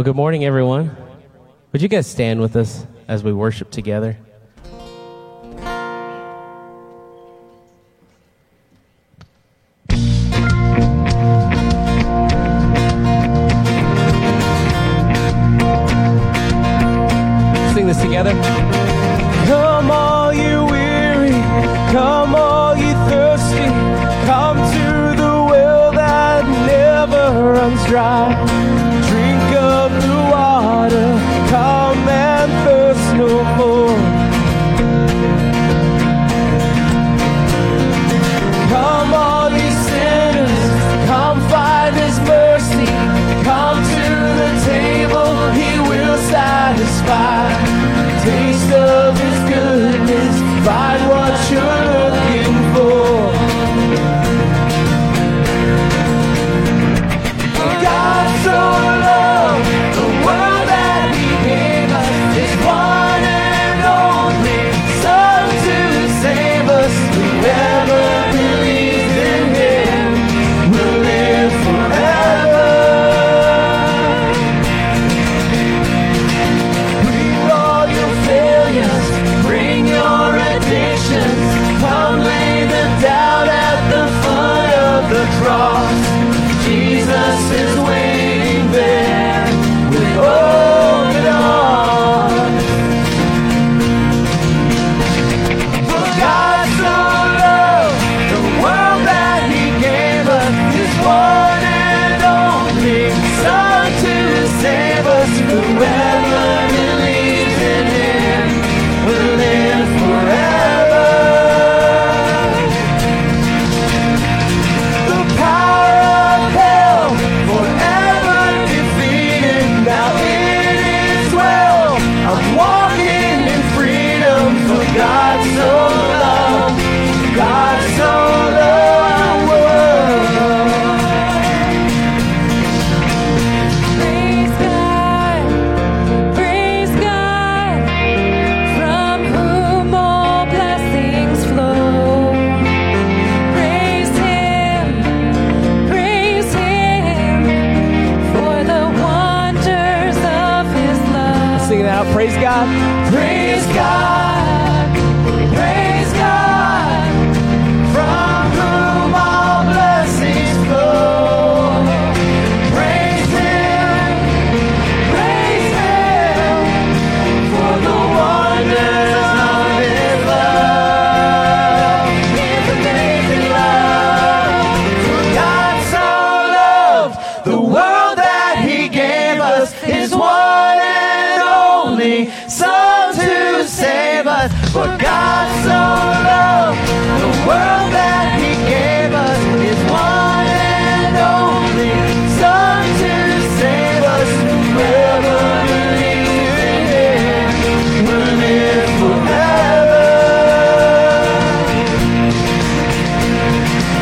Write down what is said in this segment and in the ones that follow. Well, good morning, everyone. Would you guys stand with us as we worship together? Sing this together. Come all you weary, come all you thirsty, come to the well that never runs dry. Taste of his goodness, find what you're looking for. God so loved the world that he gave us, his one and only Son to save us. Whoever believes in him will live forever. Jesus is waiting there with open arms. For God so loved the world that he gave us, his one and only Son to save us. Whoever believes in him will live forever. Praise God. Praise God. Praise God. From whom all blessings flow. Praise him. Praise him. For the wonders of his love. His amazing love. For God so loved the world that he gave us, his one Son to save us. For God so loved the world that he gave us, his one and only Son to save us. Whoever believes in him will live forever.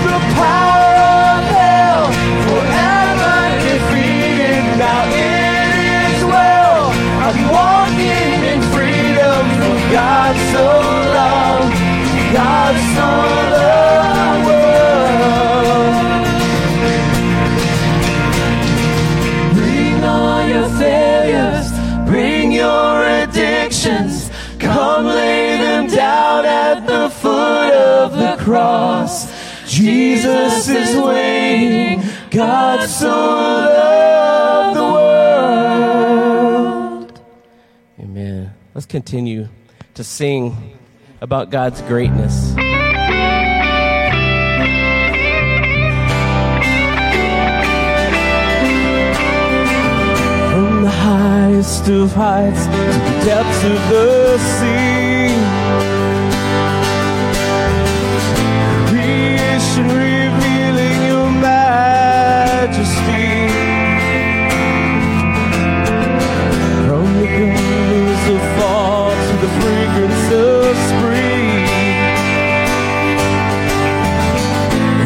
The power of hell forever defeated. Now it is well. I'm walking God so loved, God so loved the world. Bring all your failures, bring your addictions, come lay them down at the foot of the cross. Jesus is waiting, God so loved the world. Amen. Let's continue to sing about God's greatness. From the highest of heights to the depths of the sea, creation revealing your majesty. From the glories of fall the fragrance of spring,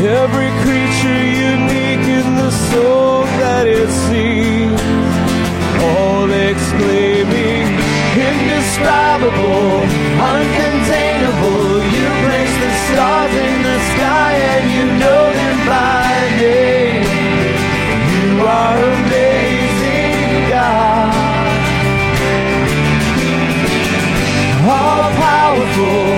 every creature unique in the soul that it sees, all exclaiming indescribable. powerful,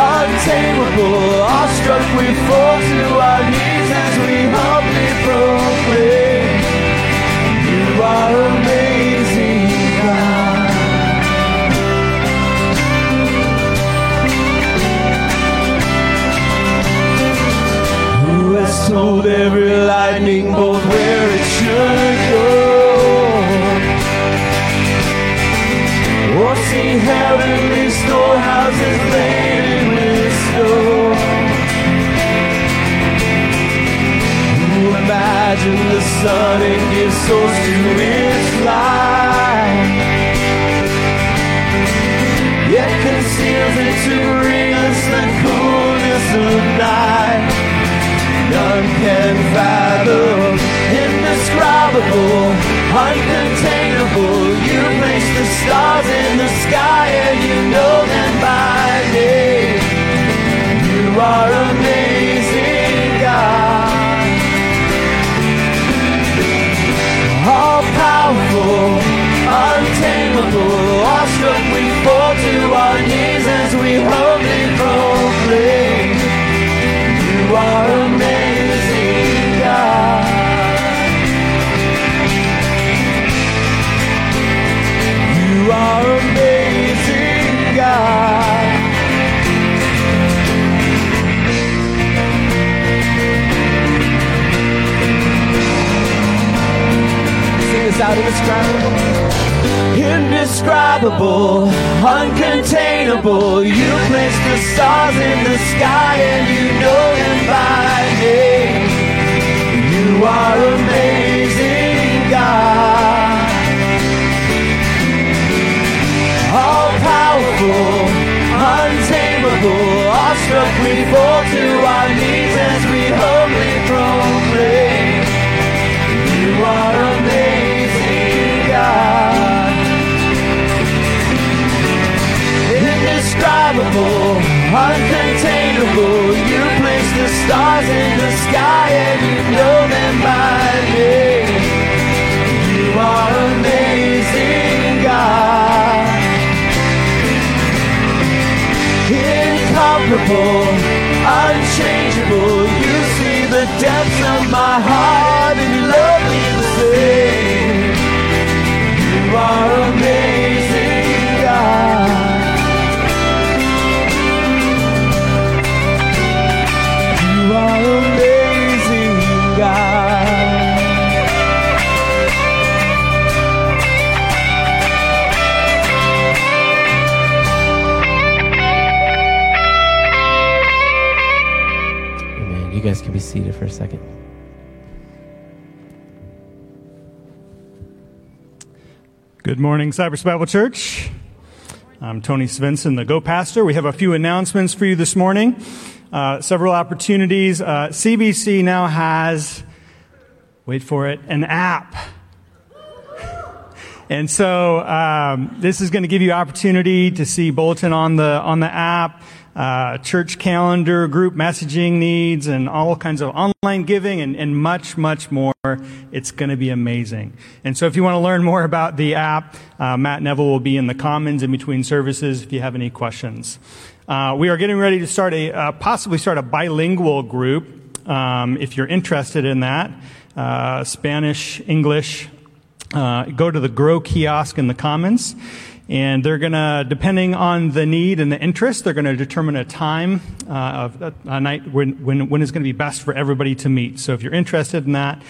untamable, awestruck we fall to our knees as we humbly proclaim, you are amazing God. Who has told every lightning bolt where it should go? Or see heavenly storehouses laden with snow. Who imagined the sun and gives source to its light, yet conceals it to bring us the coolness of night? None can fathom, indescribable, uncontainable. You place the stars in the sky and you know them by name. You are amazing, God. All-powerful, untamable, awestruck we fall to our knees as we humbly proclaim, you are amazing, God. You are amazing, God. Sing this out. Indescribable, uncontainable. You place the stars in the sky and you know them by name. You are amazing, God. All-powerful, untamable, awestruck we fall to our knees as we humbly proclaim, you are amazing, God. Indescribable, uncontainable, you place the stars in the sky and you know them by name. You are amazing, God. Incomparable, unchangeable, you see the depths of my heart and you love me the same. You are amazing, God. You are amazing, God. You guys can be seated for a second. Good morning, Cypress Bible Church. I'm Tony Svenson, the Go-Pastor. We have a few announcements for you this morning. Several opportunities. CBC now has, wait for it, an app. And so this is going to give you opportunity to see bulletin on the app. Church calendar, group messaging needs, and all kinds of online giving and much, much more. It's going to be amazing. And so if you want to learn more about the app, Matt Neville will be in the Commons in between services if you have any questions. We are getting ready to start possibly start a bilingual group, if you're interested in that. Spanish, English. Go to the Grow kiosk in the Commons. And they're going to, depending on the need and the interest, they're going to determine a time of a night when it's going to be best for everybody to meet. So if you're interested in that,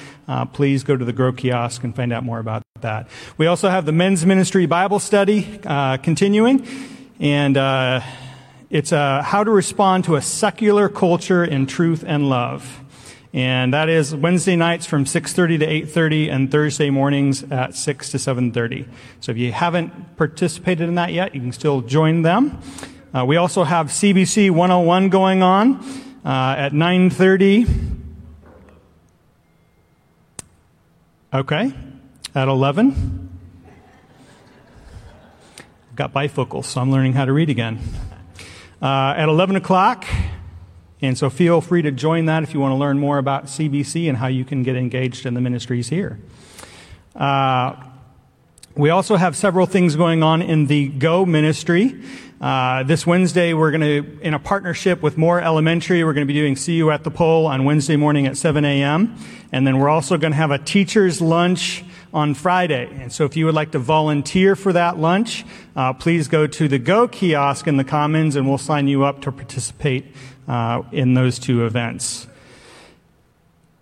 please go to the Grow kiosk and find out more about that. We also have the Men's Ministry Bible Study continuing, and it's how to respond to a secular culture in truth and love. And that is Wednesday nights from 6:30 to 8:30 and Thursday mornings at 6 to 7:30. So if you haven't participated in that yet, you can still join them. We also have CBC 101 going on at 9:30. Okay, at 11. I've got bifocals, so I'm learning how to read again. At 11 o'clock. And so feel free to join that if you want to learn more about CBC and how you can get engaged in the ministries here. We also have several things going on in the Go ministry. This Wednesday, we're going to, in a partnership with Moore Elementary, we're going to be doing See You at the Pole on Wednesday morning at 7 a.m. And then we're also going to have a teacher's lunch on Friday. And so if you would like to volunteer for that lunch, please go to the Go kiosk in the Commons and we'll sign you up to participate in those two events.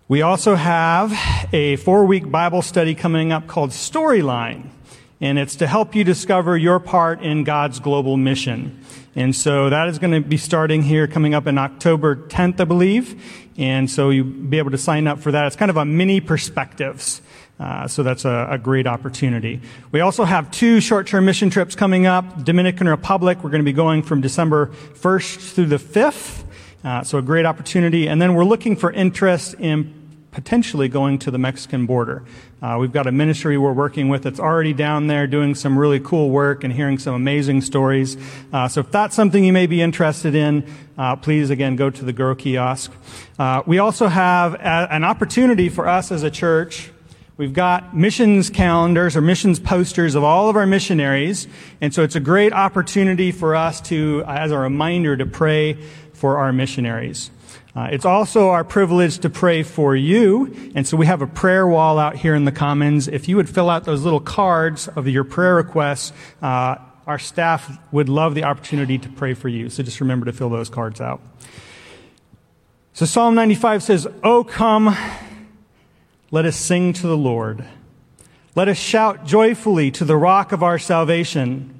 We also have a 4-week Bible study coming up called Storyline. And it's to help you discover your part in God's global mission. And so that is going to be starting here coming up in October 10th, I believe. And so you'll be able to sign up for that. It's kind of a mini perspectives. So that's a great opportunity. We also have 2 short-term mission trips coming up. Dominican Republic, we're going to be going from December 1st through the 5th. So a great opportunity. And then we're looking for interest in potentially going to the Mexican border. We've got a ministry we're working with that's already down there doing some really cool work and hearing some amazing stories. So if that's something you may be interested in, please, again, go to the Grow kiosk. We also have an opportunity for us as a church. We've got missions calendars or missions posters of all of our missionaries. And so it's a great opportunity for us to, as a reminder, to pray for our missionaries. It's also our privilege to pray for you, and so we have a prayer wall out here in the Commons. If you would fill out those little cards of your prayer requests, our staff would love the opportunity to pray for you, so just remember to fill those cards out. So Psalm 95 says, "Oh, come, let us sing to the Lord. Let us shout joyfully to the rock of our salvation.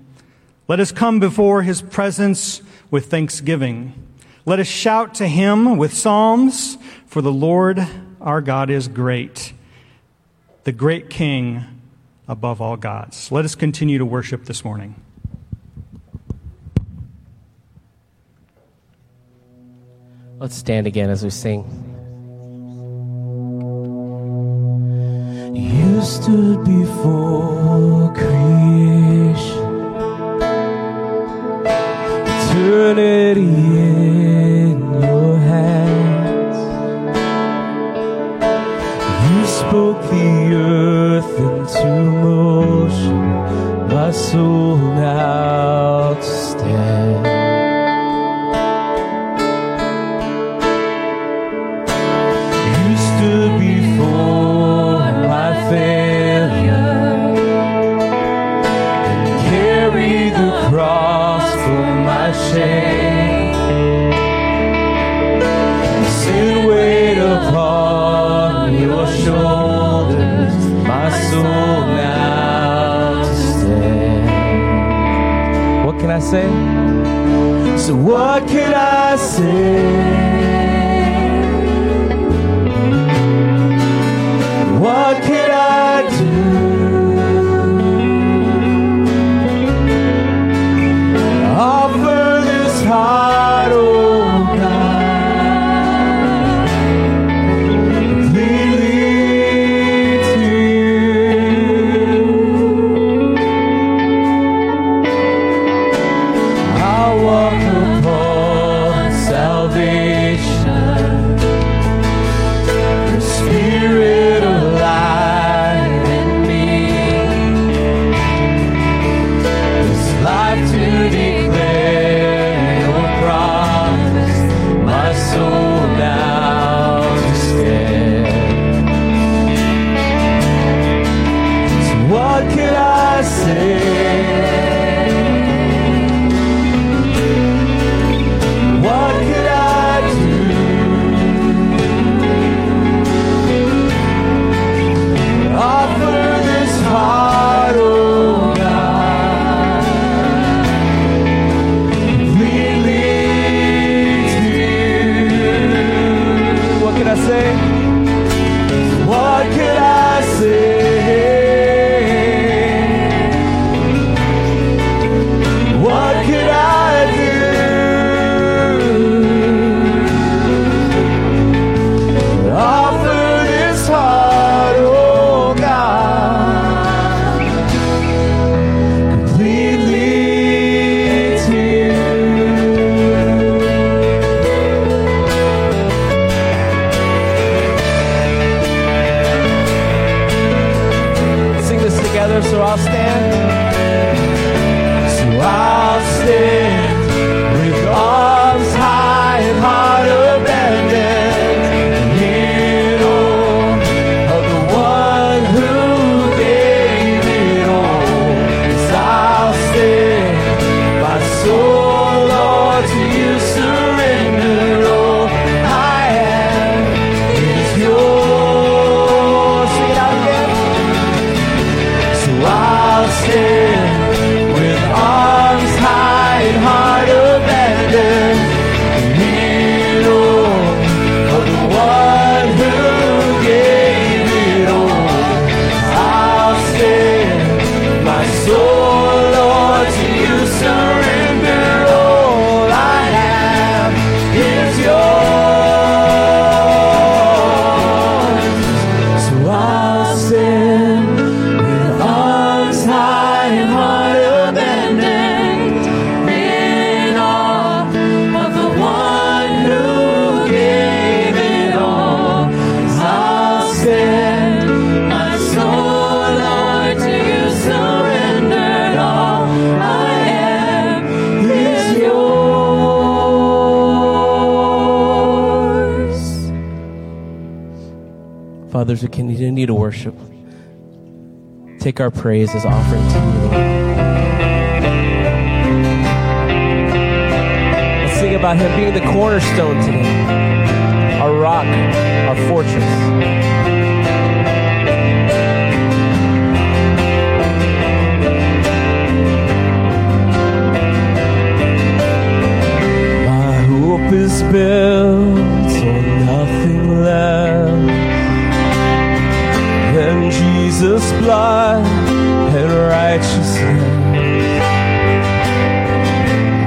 Let us come before his presence with thanksgiving. Let us shout to him with psalms, for the Lord our God is great, the great King above all gods." Let us continue to worship this morning. Let's stand again as we sing. You stood before creation, eternity in your hands. You spoke the earth into motion, my soul now to stand. You stood before my failure and carried the cross for my shame. Sin weighed upon your shoulders, my soul now to stand. What can I say? So what can I say? What can I do? Offer this heart, oh God, completely to you. I'll walk upon salvation others who continue to worship. Take our praise as offering to you, Lord. Let's sing about him being the cornerstone today, our rock, our fortress. Hope is built on nothing less than Jesus' blood and righteousness.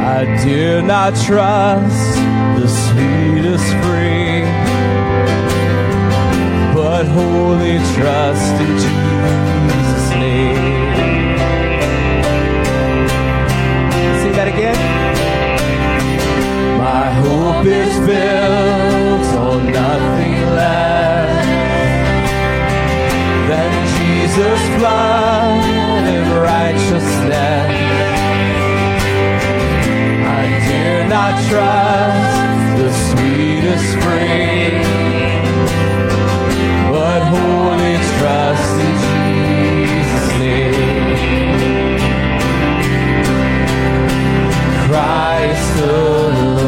I dare not trust the sweetest free, but wholly trust in Jesus' name. Sing that again. My hope is built on nothing less than Jesus' blood and righteousness. I dare not trust the sweetest spring, but wholly trust in Jesus' name. Christ alone.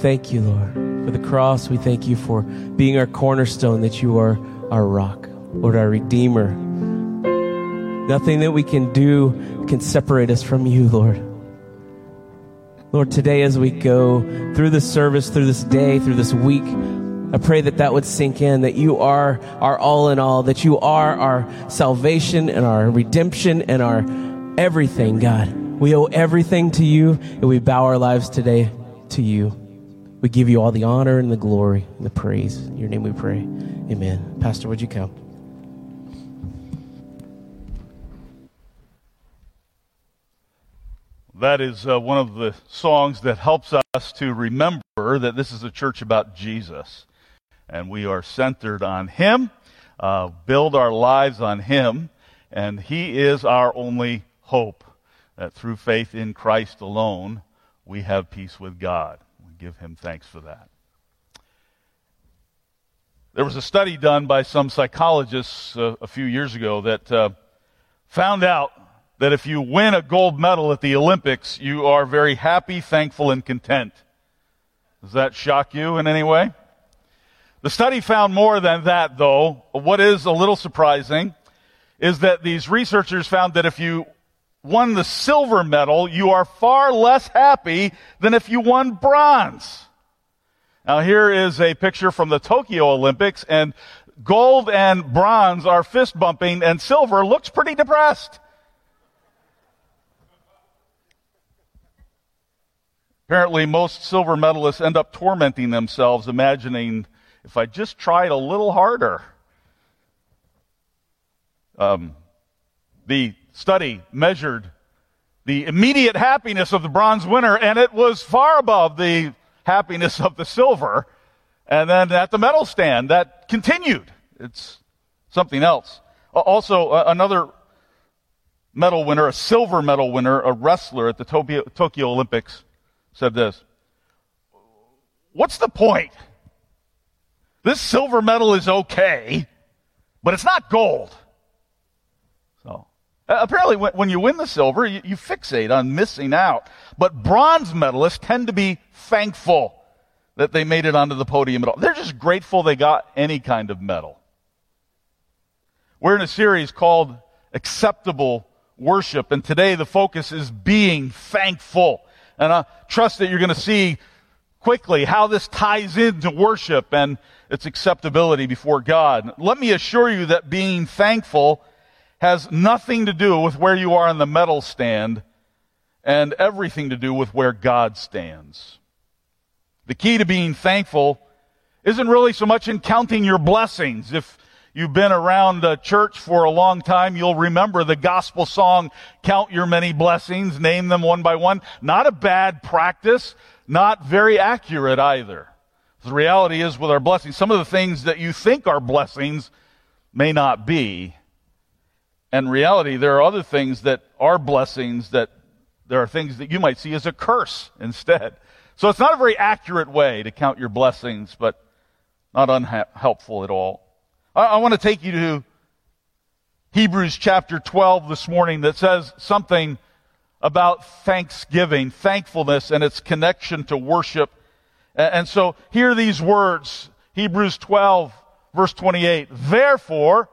Thank you, Lord, for the cross. We thank you for being our cornerstone, that you are our rock, Lord, our Redeemer. Nothing that we can do can separate us from you, Lord. Lord, today as we go through this service, through this day, through this week, I pray that that would sink in, that you are our all in all, that you are our salvation and our redemption and our everything, God. We owe everything to you, and we bow our lives today to you. We give you all the honor and the glory and the praise. In your name we pray. Amen. Pastor, would you come? That is one of the songs that helps us to remember that this is a church about Jesus. And we are centered on Him, build our lives on Him, and He is our only hope. That through faith in Christ alone, we have peace with God. We give Him thanks for that. There was a study done by some psychologists a few years ago that found out that if you win a gold medal at the Olympics, you are very happy, thankful, and content. Does that shock you in any way? The study found more than that, though. What is a little surprising is that these researchers found that if you won the silver medal, you are far less happy than if you won bronze. Now, here is a picture from the Tokyo Olympics, and gold and bronze are fist bumping, and silver looks pretty depressed. Apparently, most silver medalists end up tormenting themselves, imagining, if I just tried a little harder. The study measured the immediate happiness of the bronze winner, and it was far above the happiness of the silver. And then at the medal stand, that continued. It's something else. Also, another medal winner, a silver medal winner, a wrestler at the Tokyo Olympics, said this: "What's the point? This silver medal is okay, but it's not gold." So apparently when you win the silver, you fixate on missing out. But bronze medalists tend to be thankful that they made it onto the podium at all. They're just grateful they got any kind of medal. We're in a series called Acceptable Worship, and today the focus is being thankful. And I trust that you're going to see quickly how this ties into worship and its acceptability before God. Let me assure you that being thankful has nothing to do with where you are on the medal stand and everything to do with where God stands. The key to being thankful isn't really so much in counting your blessings. If you've been around the church for a long time, you'll remember the gospel song, "Count Your Many Blessings, Name Them One by One." Not a bad practice, not very accurate either. The reality is with our blessings, some of the things that you think are blessings may not be. In reality, there are other things that are blessings that there are things that you might see as a curse instead. So it's not a very accurate way to count your blessings, but not unhelpful at all. I want to take you to Hebrews chapter 12 this morning that says something about thanksgiving, thankfulness, and its connection to worship. And so hear these words, Hebrews 12, verse 28. "Therefore,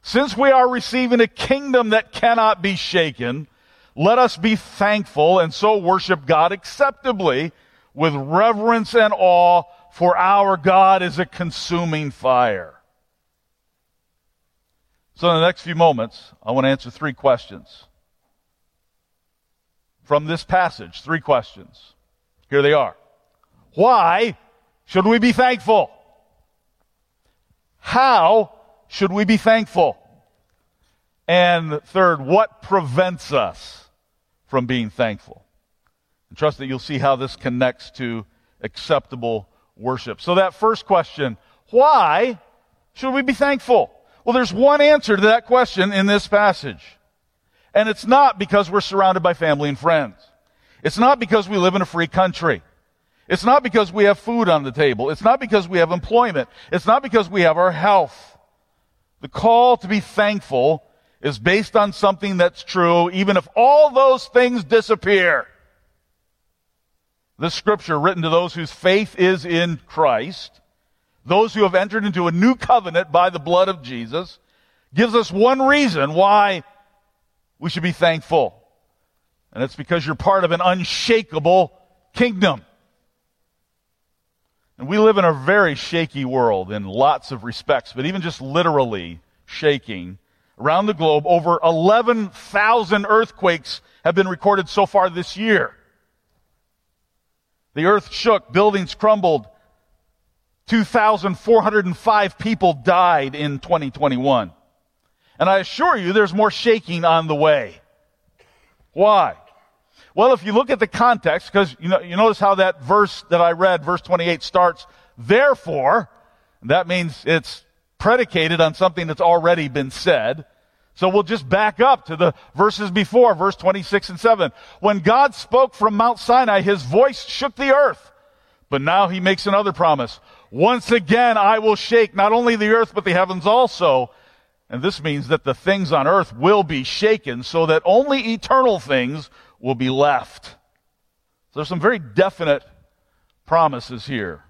since we are receiving a kingdom that cannot be shaken, let us be thankful and so worship God acceptably with reverence and awe, for our God is a consuming fire." So in the next few moments, I want to answer three questions from this passage, three questions. Here they are. Why should we be thankful? How should we be thankful? And third, what prevents us from being thankful? And trust that you'll see how this connects to acceptable worship. So that first question, why should we be thankful? Well, there's one answer to that question in this passage. And it's not because we're surrounded by family and friends. It's not because we live in a free country. It's not because we have food on the table. It's not because we have employment. It's not because we have our health. The call to be thankful is based on something that's true, even if all those things disappear. This scripture, written to those whose faith is in Christ, those who have entered into a new covenant by the blood of Jesus, gives us one reason why we should be thankful. And it's because you're part of an unshakable kingdom. And we live in a very shaky world in lots of respects, but even just literally shaking. Around the globe, over 11,000 earthquakes have been recorded so far this year. The earth shook, buildings crumbled. 2,405 people died in 2021. And I assure you, there's more shaking on the way. Why? Well, if you look at the context, because you notice how that verse that I read, verse 28, starts, therefore, that means it's predicated on something that's already been said. So we'll just back up to the verses before, verse 26 and 7. When God spoke from Mount Sinai, his voice shook the earth. But now he makes another promise. Once again, I will shake not only the earth, but the heavens also. And this means that the things on earth will be shaken so that only eternal things will be left. So there's some very definite promises here.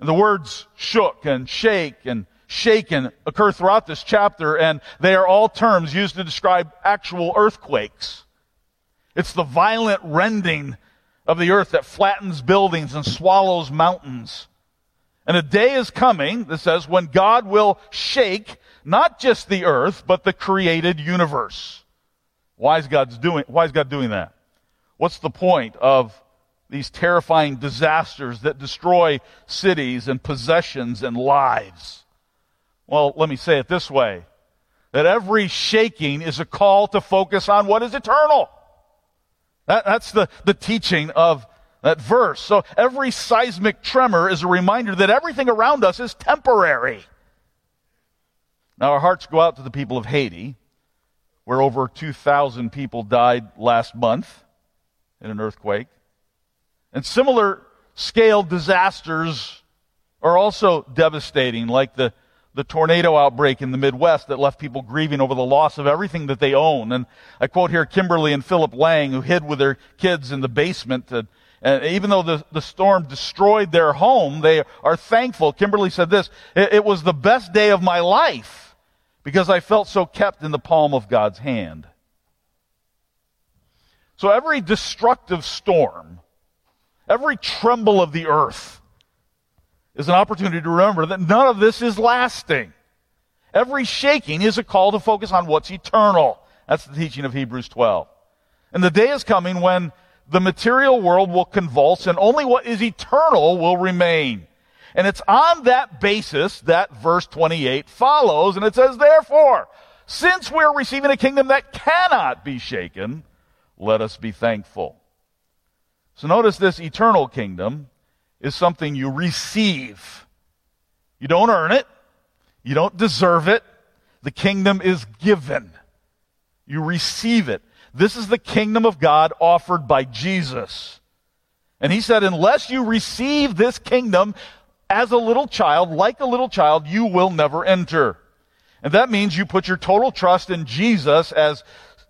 And the words shook and shake and shaken occur throughout this chapter, and they are all terms used to describe actual earthquakes. It's the violent rending of the earth that flattens buildings and swallows mountains. And a day is coming, this says, when God will shake not just the earth, but the created universe. Why is God doing that? What's the point of these terrifying disasters that destroy cities and possessions and lives? Well, let me say it this way, that every shaking is a call to focus on what is eternal. That's the teaching of that verse. So every seismic tremor is a reminder that everything around us is temporary. Now our hearts go out to the people of Haiti, where over 2,000 people died last month in an earthquake. And similar scale disasters are also devastating, like the tornado outbreak in the Midwest that left people grieving over the loss of everything that they own. And I quote here Kimberly and Philip Lang, who hid with their kids in the basement. And even though the storm destroyed their home, they are thankful. Kimberly said this, it was the best day of my life because I felt so kept in the palm of God's hand. So every destructive storm, every tremble of the earth, is an opportunity to remember that none of this is lasting. Every shaking is a call to focus on what's eternal. That's the teaching of Hebrews 12. And the day is coming when the material world will convulse and only what is eternal will remain. And it's on that basis that verse 28 follows, and it says, therefore, since we're receiving a kingdom that cannot be shaken, let us be thankful. So notice this eternal kingdom is something you receive. You don't earn it. You don't deserve it. The kingdom is given. You receive it. This is the kingdom of God offered by Jesus. And he said, unless you receive this kingdom as a little child, like a little child, you will never enter. And that means you put your total trust in Jesus as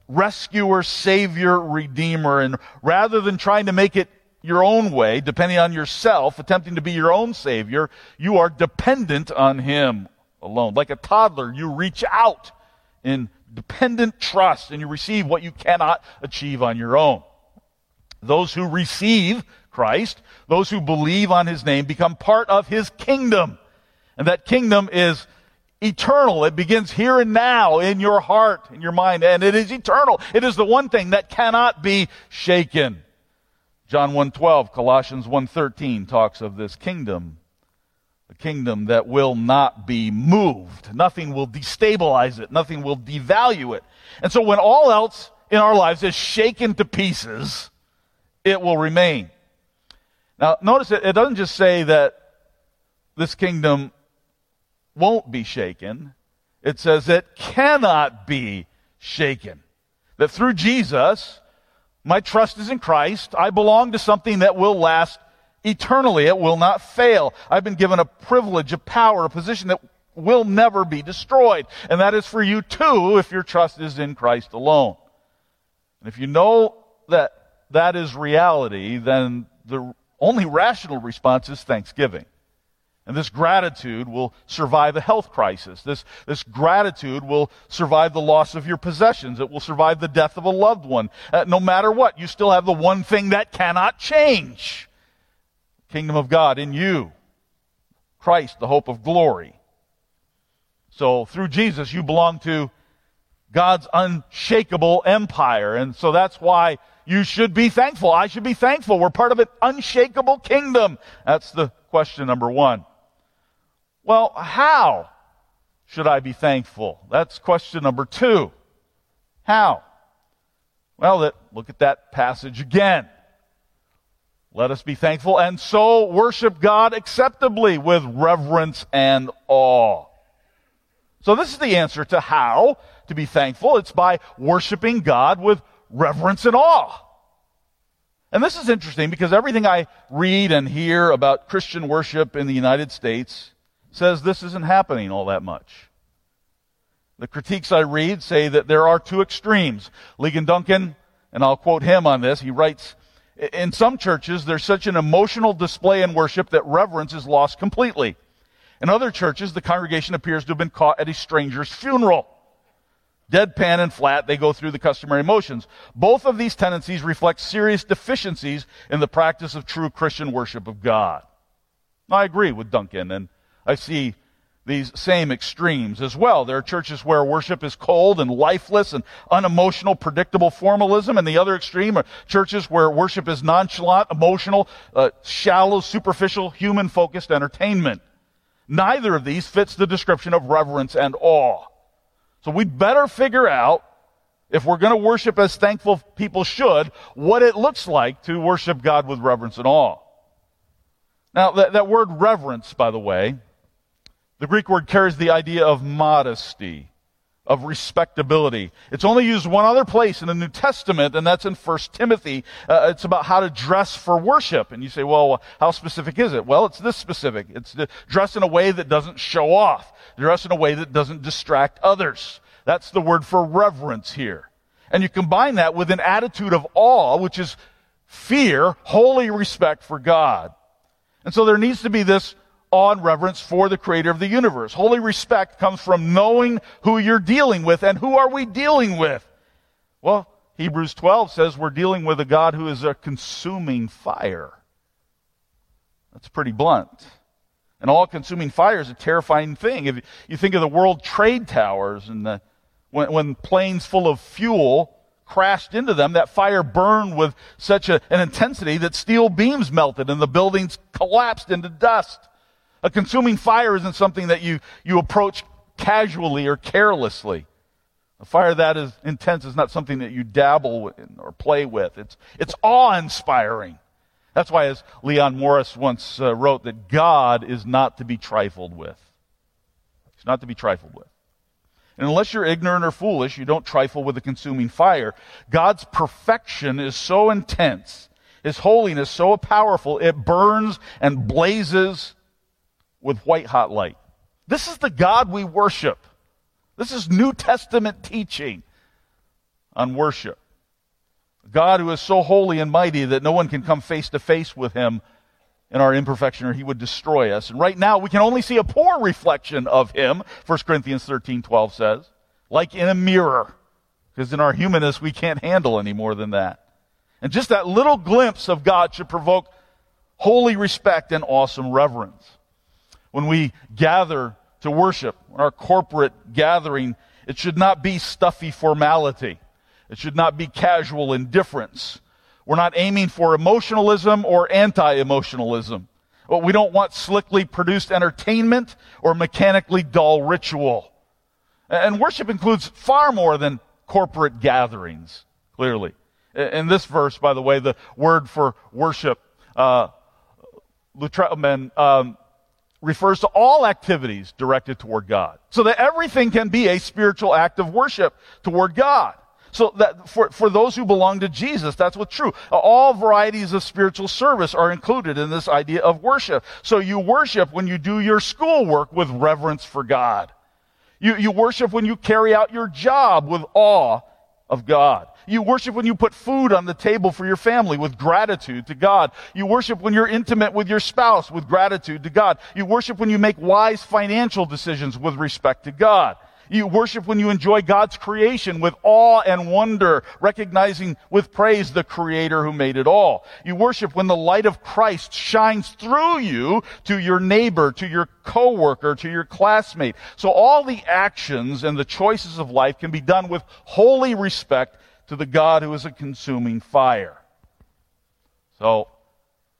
rescuer, savior, redeemer. And rather than trying to make it your own way, depending on yourself, attempting to be your own savior, you are dependent on him alone. Like a toddler, you reach out in dependent trust and you receive what you cannot achieve on your own. Those who receive Christ, those who believe on his name, become part of his kingdom. And that kingdom is eternal. It begins here and now in your heart, in your mind, and it is eternal. It is the one thing that cannot be shaken. John 1:12, Colossians 1:13 talks of this kingdom, a kingdom that will not be moved. Nothing will destabilize it. Nothing will devalue it. And so when all else in our lives is shaken to pieces, it will remain. Now, notice it doesn't just say that this kingdom won't be shaken. It says it cannot be shaken. That through Jesus, my trust is in Christ. I belong to something that will last eternally. It will not fail. I've been given a privilege, a power, a position that will never be destroyed. And that is for you too if your trust is in Christ alone. And if you know that that is reality, then the only rational response is thanksgiving. And this gratitude will survive a health crisis. This gratitude will survive the loss of your possessions. It will survive the death of a loved one. No matter what, you still have the one thing that cannot change. Kingdom of God in you. Christ, the hope of glory. So through Jesus, you belong to God's unshakable empire. And so that's why you should be thankful. I should be thankful. We're part of an unshakable kingdom. That's the question number one. Well, how should I be thankful? That's question number two. How? Well, look at that passage again. Let us be thankful and so worship God acceptably with reverence and awe. So this is the answer to how to be thankful. It's by worshiping God with reverence and awe. And this is interesting because everything I read and hear about Christian worship in the United States says this isn't happening all that much. The critiques I read say that there are two extremes. Ligon Duncan, and I'll quote him on this, he writes, in some churches, there's such an emotional display in worship that reverence is lost completely. In other churches, the congregation appears to have been caught at a stranger's funeral. Deadpan and flat, they go through the customary motions. Both of these tendencies reflect serious deficiencies in the practice of true Christian worship of God. I agree with Duncan, and I see these same extremes as well. There are churches where worship is cold and lifeless and unemotional, predictable formalism, and the other extreme are churches where worship is nonchalant, emotional, shallow, superficial, human-focused entertainment. Neither of these fits the description of reverence and awe. So we'd better figure out, if we're going to worship as thankful people should, what it looks like to worship God with reverence and awe. Now, that word reverence, by the way, the Greek word carries the idea of modesty, of respectability. It's only used one other place in the New Testament, and that's in 1 Timothy. It's about how to dress for worship. And you say, well, how specific is it? Well, it's this specific. It's to dress in a way that doesn't show off. Dress in a way that doesn't distract others. That's the word for reverence here. And you combine that with an attitude of awe, which is fear, holy respect for God. And so there needs to be this awe and reverence for the creator of the universe. Holy respect comes from knowing who you're dealing with. And who are we dealing with? Well, Hebrews 12 says we're dealing with a God who is a consuming fire. That's pretty blunt. An all-consuming fire is a terrifying thing. If you think of the World Trade Towers and when planes full of fuel crashed into them, that fire burned with such an intensity that steel beams melted and the buildings collapsed into dust. A consuming fire isn't something that you approach casually or carelessly. A fire that is intense is not something that you dabble in or play with. It's awe-inspiring. That's why, as Leon Morris once wrote, that God is not to be trifled with. He's not to be trifled with. And unless you're ignorant or foolish, you don't trifle with a consuming fire. God's perfection is so intense, His holiness so powerful, it burns and blazes with white-hot light. This is the God we worship. This is New Testament teaching on worship. God who is so holy and mighty that no one can come face to face with Him in our imperfection or He would destroy us. And right now we can only see a poor reflection of Him, 1 Corinthians 13:12 says, like in a mirror, because in our humanness we can't handle any more than that. And just that little glimpse of God should provoke holy respect and awesome reverence. When we gather to worship, in our corporate gathering, it should not be stuffy formality. It should not be casual indifference. We're not aiming for emotionalism or anti-emotionalism. We don't want slickly produced entertainment or mechanically dull ritual. And worship includes far more than corporate gatherings, clearly. In this verse, by the way, the word for worship, refers to all activities directed toward God, so that everything can be a spiritual act of worship toward God. So that for those who belong to Jesus, that's what's true. All varieties of spiritual service are included in this idea of worship. So you worship when you do your schoolwork with reverence for God. You worship when you carry out your job with awe of God. You worship when you put food on the table for your family with gratitude to God. You worship when you're intimate with your spouse with gratitude to God. You worship when you make wise financial decisions with respect to God. You worship when you enjoy God's creation with awe and wonder, recognizing with praise the Creator who made it all. You worship when the light of Christ shines through you to your neighbor, to your coworker, to your classmate. So all the actions and the choices of life can be done with holy respect to the God who is a consuming fire. So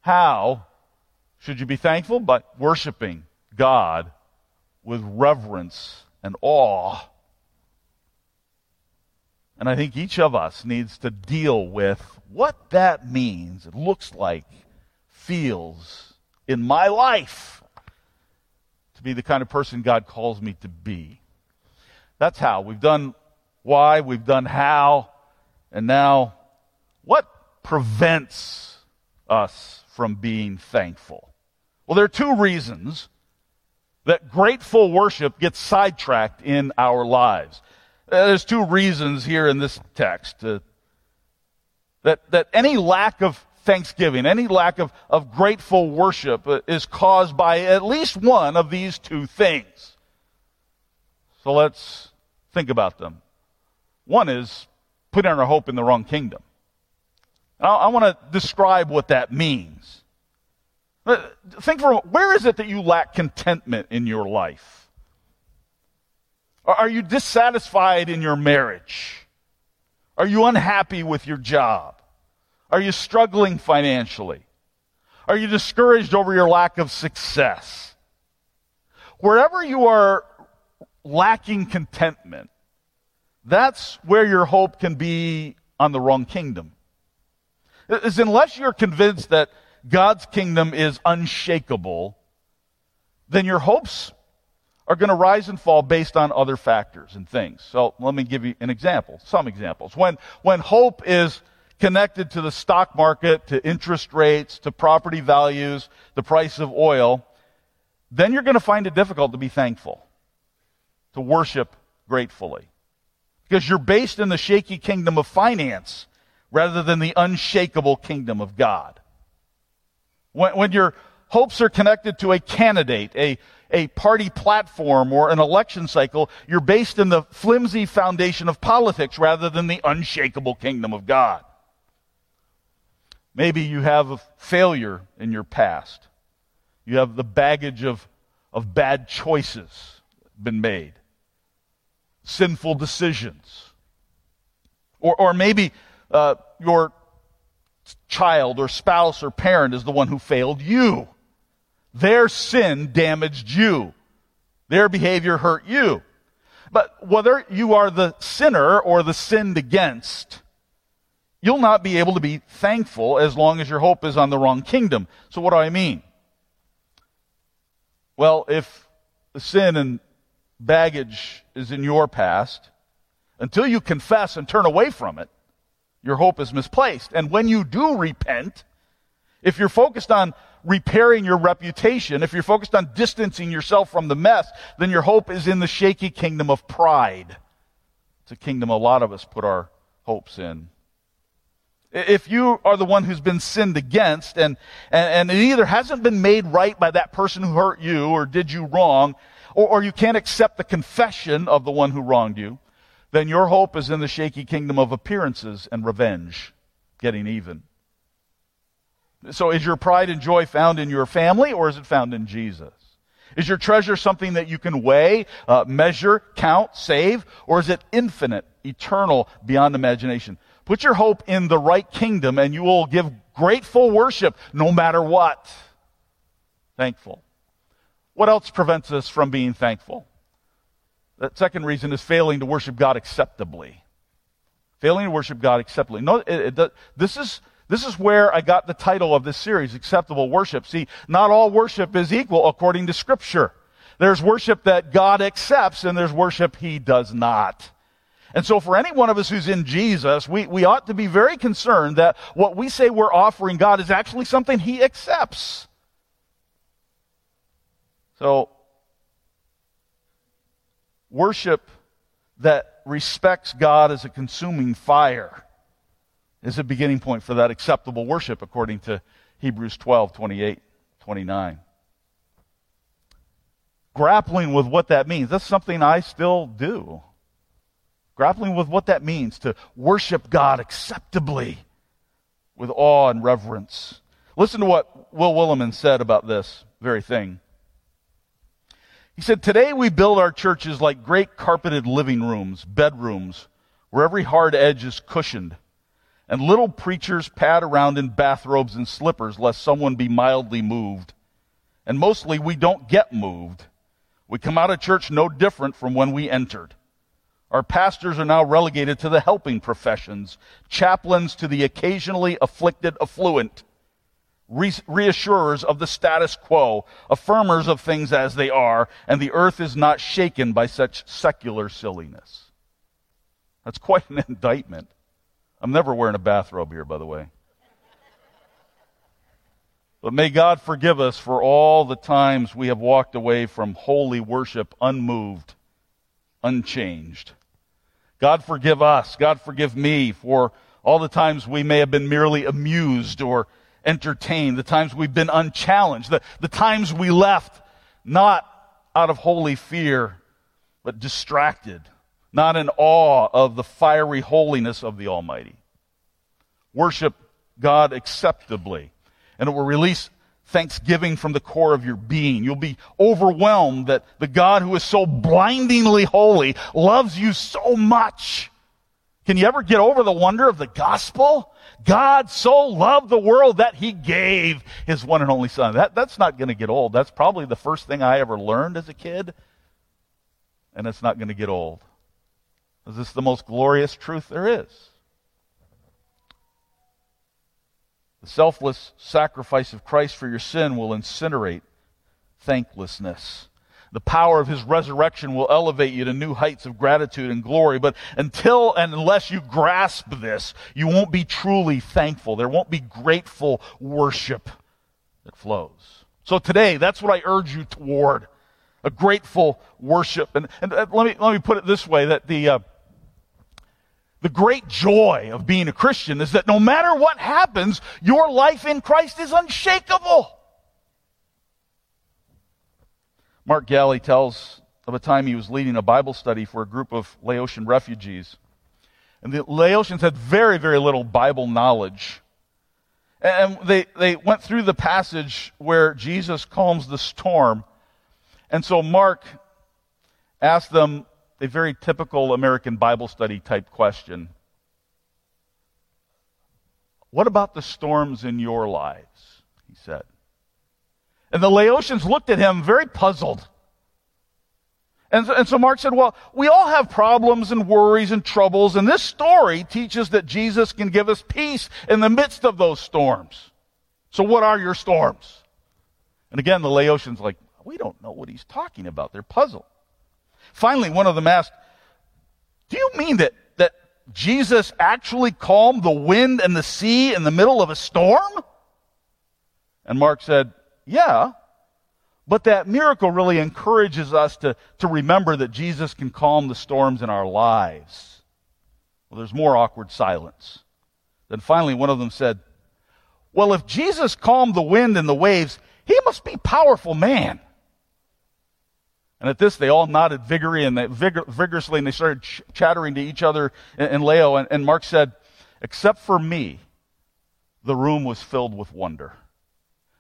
how should you be thankful? By worshiping God with reverence and awe. And I think each of us needs to deal with what that means, it looks like, feels in my life to be the kind of person God calls me to be. That's how. We've done why, we've done how, and now what prevents us from being thankful? Well, there are two reasons that grateful worship gets sidetracked in our lives. There's two reasons here in this text that any lack of thanksgiving, any lack of grateful worship is caused by at least one of these two things. So let's think about them. One is putting our hope in the wrong kingdom. I want to describe what that means. Think for a moment, where is it that you lack contentment in your life? Are you dissatisfied in your marriage? Are you unhappy with your job? Are you struggling financially? Are you discouraged over your lack of success? Wherever you are lacking contentment, that's where your hope can be on the wrong kingdom. Is unless you're convinced that God's kingdom is unshakable, then your hopes are going to rise and fall based on other factors and things. So let me give you an example, some examples. When hope is connected to the stock market, to interest rates, to property values, the price of oil, then you're going to find it difficult to be thankful, to worship gratefully, because you're based in the shaky kingdom of finance rather than the unshakable kingdom of God. When your hopes are connected to a candidate, a party platform, or an election cycle, you're based in the flimsy foundation of politics rather than the unshakable kingdom of God. Maybe you have a failure in your past. You have the baggage of bad choices been made, sinful decisions. Or maybe your child or spouse or parent is the one who failed you. Their sin damaged you. Their behavior hurt you. But whether you are the sinner or the sinned against, you'll not be able to be thankful as long as your hope is on the wrong kingdom. So what do I mean? Well, if the sin and baggage is in your past, until you confess and turn away from it, your hope is misplaced. And when you do repent, if you're focused on repairing your reputation, if you're focused on distancing yourself from the mess, then your hope is in the shaky kingdom of pride. It's a kingdom a lot of us put our hopes in. If you are the one who's been sinned against, and it either hasn't been made right by that person who hurt you or did you wrong, or you can't accept the confession of the one who wronged you, then your hope is in the shaky kingdom of appearances and revenge, getting even. So is your pride and joy found in your family, or is it found in Jesus? Is your treasure something that you can weigh, measure, count, save, or is it infinite, eternal, beyond imagination? Put your hope in the right kingdom, and you will give grateful worship no matter what. Thankful. What else prevents us from being thankful? That second reason is failing to worship God acceptably. Failing to worship God acceptably. No, this is where I got the title of this series, Acceptable Worship. See, not all worship is equal according to Scripture. There's worship that God accepts, and there's worship He does not. And so for any one of us who's in Jesus, we ought to be very concerned that what we say we're offering God is actually something He accepts. So worship that respects God as a consuming fire is a beginning point for that acceptable worship, according to Hebrews 12:28-29. grappling with what that means. That's something I still do. Grappling with what that means to worship God acceptably with awe and reverence. Listen to what Will Willeman said about this very thing. He said, "Today we build our churches like great carpeted living rooms, bedrooms, where every hard edge is cushioned, and little preachers pad around in bathrobes and slippers lest someone be mildly moved. And mostly we don't get moved. We come out of church no different from when we entered. Our pastors are now relegated to the helping professions, chaplains to the occasionally afflicted affluent, reassurers of the status quo, affirmers of things as they are, and the earth is not shaken by such secular silliness." That's quite an indictment. I'm never wearing a bathrobe here, by the way. But may God forgive us for all the times we have walked away from holy worship unmoved, unchanged. God forgive us, God forgive me for all the times we may have been merely amused or entertained, the times we've been unchallenged, the times we left not out of holy fear, but distracted, not in awe of the fiery holiness of the Almighty. Worship God acceptably, and it will release thanksgiving from the core of your being. You'll be overwhelmed that the God who is so blindingly holy loves you so much. Can you ever get over the wonder of the gospel? God so loved the world that he gave his one and only son. That's not going to get old. That's probably the first thing I ever learned as a kid, and it's not going to get old. This is the most glorious truth there is. The selfless sacrifice of Christ for your sin will incinerate thanklessness. The power of his resurrection will elevate you to new heights of gratitude and glory. But until and unless you grasp this, you won't be truly thankful. There won't be grateful worship that flows. So today, that's what I urge you toward, a grateful worship. And let me put it this way, that the great joy of being a Christian is that no matter what happens, your life in Christ is unshakable. Mark Galley tells of a time he was leading a Bible study for a group of Laotian refugees. And the Laotians had very, very little Bible knowledge. And they went through the passage where Jesus calms the storm. And so Mark asked them a very typical American Bible study type question. "What about the storms in your lives?" he said. And the Laotians looked at him very puzzled. And so Mark said, "Well, we all have problems and worries and troubles, and this story teaches that Jesus can give us peace in the midst of those storms. So what are your storms?" And again, the Laotians like, we don't know what he's talking about. They're puzzled. Finally, one of them asked, "Do you mean that Jesus actually calmed the wind and the sea in the middle of a storm?" And Mark said, "Yeah, but that miracle really encourages us to remember that Jesus can calm the storms in our lives." Well, there's more awkward silence. Then finally, one of them said, "Well, if Jesus calmed the wind and the waves, he must be a powerful man." And at this, they all nodded vigorously, and they started chattering to each other in Lao. And Mark said, "Except for me, the room was filled with wonder.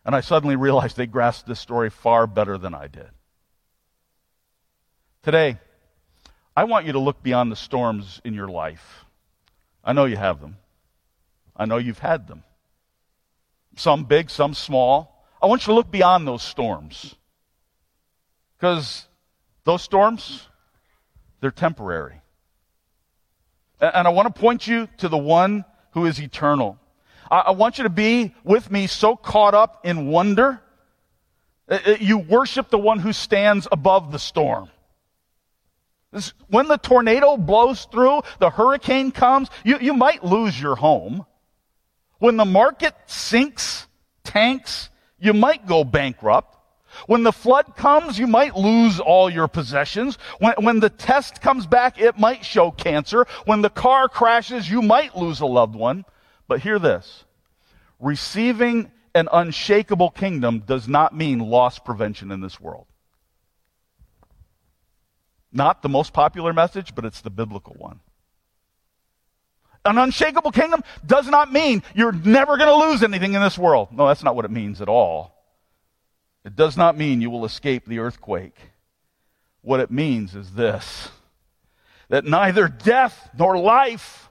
And I suddenly realized they grasped this story far better than I did." Today, I want you to look beyond the storms in your life. I know you have them. I know you've had them. Some big, some small. I want you to look beyond those storms. Because those storms, they're temporary. And I want to point you to the one who is eternal. I want you to be with me so caught up in wonder, you worship the one who stands above the storm. When the tornado blows through, the hurricane comes, you might lose your home. When the market sinks, tanks, you might go bankrupt. When the flood comes, you might lose all your possessions. When the test comes back, it might show cancer. When the car crashes, you might lose a loved one. But hear this. Receiving an unshakable kingdom does not mean loss prevention in this world. Not the most popular message, but it's the biblical one. An unshakable kingdom does not mean you're never going to lose anything in this world. No, that's not what it means at all. It does not mean you will escape the earthquake. What it means is this, that neither death nor life,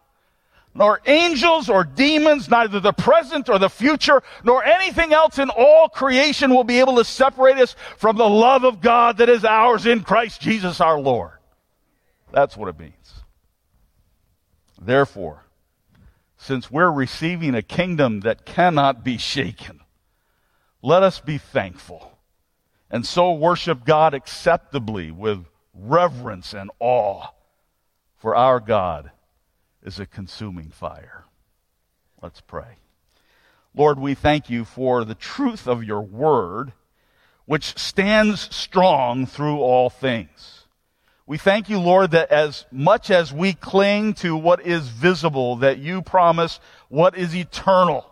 nor angels or demons, neither the present or the future, nor anything else in all creation will be able to separate us from the love of God that is ours in Christ Jesus our Lord. That's what it means. Therefore, since we're receiving a kingdom that cannot be shaken, let us be thankful and so worship God acceptably with reverence and awe, for our God is a consuming fire. Let's pray. Lord, we thank you for the truth of your word, which stands strong through all things. We thank you, Lord, that as much as we cling to what is visible, that you promise what is eternal.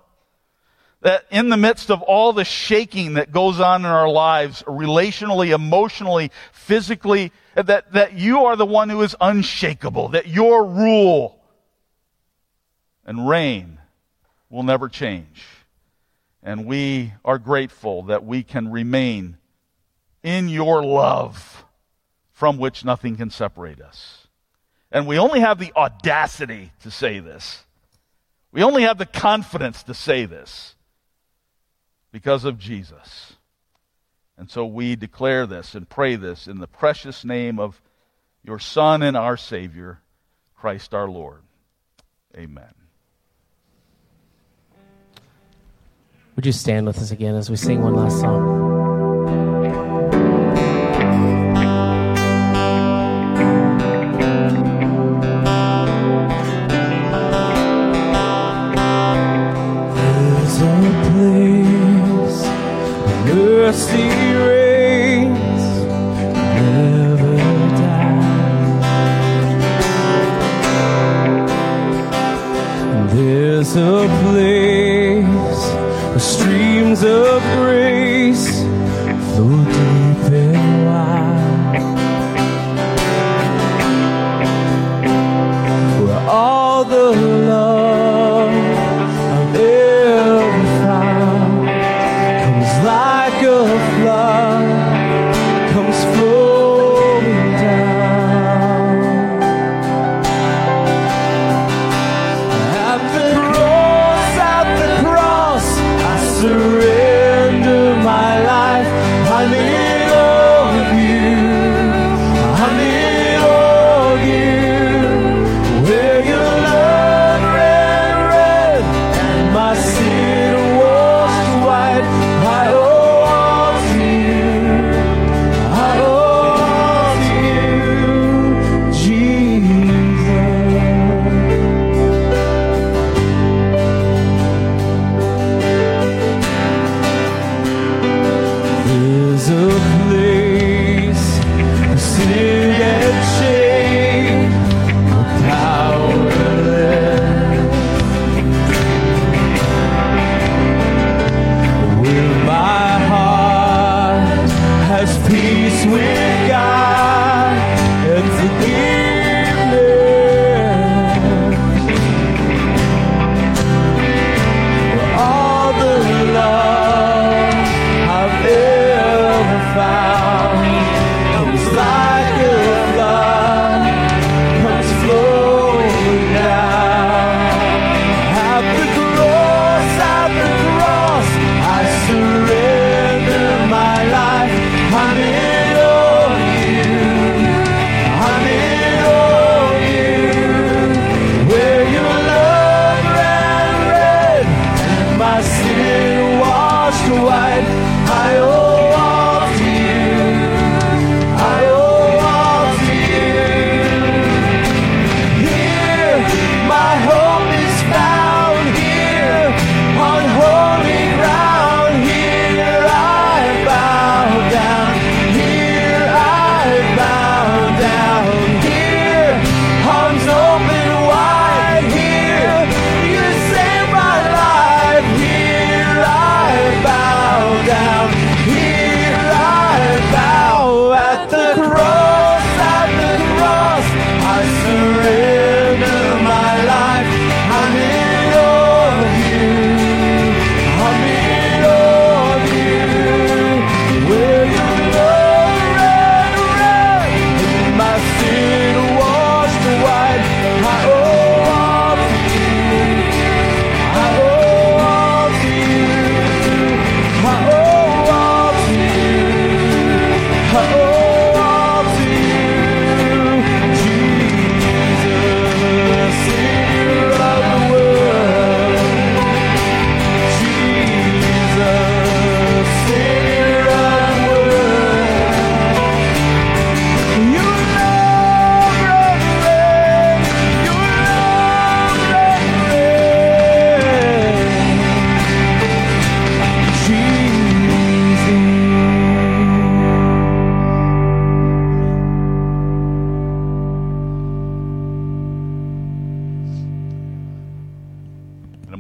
That in the midst of all the shaking that goes on in our lives, relationally, emotionally, physically, that you are the one who is unshakable, that your rule and reign will never change. And we are grateful that we can remain in your love, from which nothing can separate us. And we only have the audacity to say this. We only have the confidence to say this because of Jesus. And so we declare this and pray this in the precious name of your Son and our Savior, Christ our Lord. Amen. Would you stand with us again as we sing one last song? Mercy reigns, never dies. There's a place where streams of grace flow deep and wide, where all the love I've ever found comes live. Love comes flowing down at the cross. I surrender my life. I'm in awe of you. I'm in awe of you. Where your love ran red and my sin washed white. Down.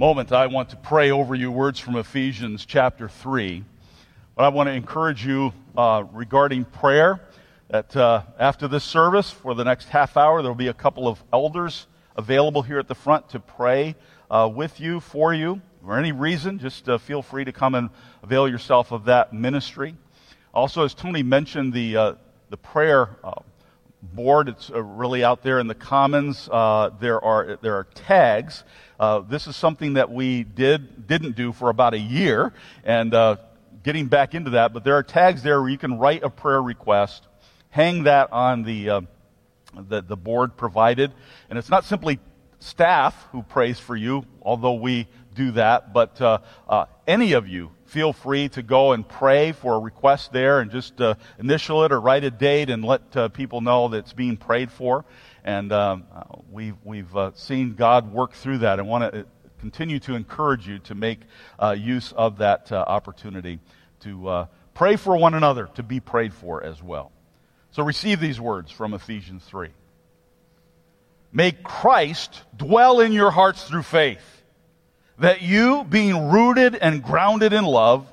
moment I want to pray over you words from Ephesians chapter 3. But I want to encourage you regarding prayer that after this service, for the next half hour, there will be a couple of elders available here at the front to pray with you, for you. For any reason, just feel free to come and avail yourself of that ministry. Also, as Tony mentioned, the prayer board, it's really out there in the commons. There are tags. This is something that we didn't do for about a year, and getting back into that. But there are tags there where you can write a prayer request, hang that on the board provided, and it's not simply staff who prays for you, although we do that, but any of you feel free to go and pray for a request there and just initial it or write a date and let people know that it's being prayed for. And we've seen God work through that. I want to continue to encourage you to make use of that opportunity to pray for one another, to be prayed for as well. So receive these words from Ephesians 3. May Christ dwell in your hearts through faith, that you, being rooted and grounded in love,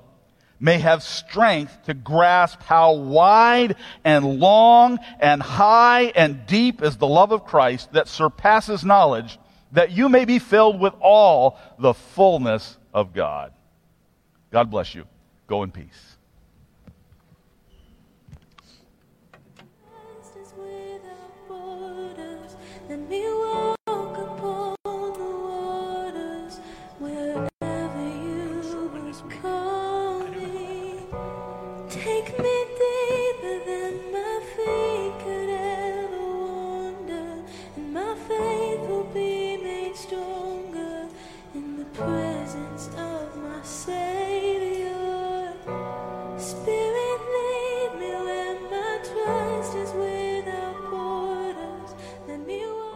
may have strength to grasp how wide and long and high and deep is the love of Christ that surpasses knowledge, that you may be filled with all the fullness of God. God bless you. Go in peace.